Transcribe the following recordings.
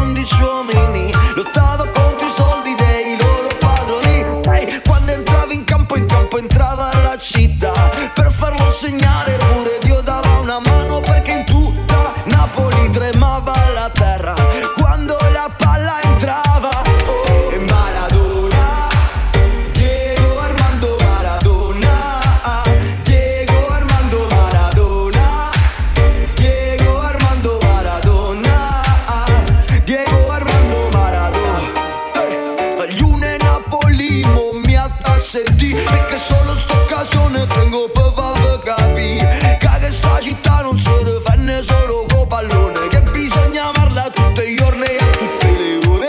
11 uomini lottava contro i soldi dei loro padroni. Quando entrava in campo entrava la città. Per farlo segnare pure Dio dava una mano, perché in tutta Napoli tremava la terra quando la palla entrava. Oh, e Maradona, Diego Armando Maradona, Diego Armando Maradona, Diego Armando Maradona, Diego Armando Maradona. Dagli une Napoli momiata sentì, perché solo sto occasione tengo per farvi capire che sta città non se ne venne solo con pallone, che bisogna amarla tutti i giorni e a tutte le ore.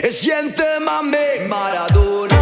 E siente mamma Maradona.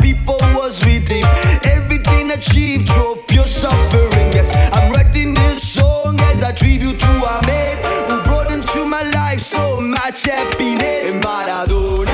People was with him, everything achieved, through pure suffering. Yes, I'm writing this song as a tribute to a man who brought into my life so much happiness. Maradona.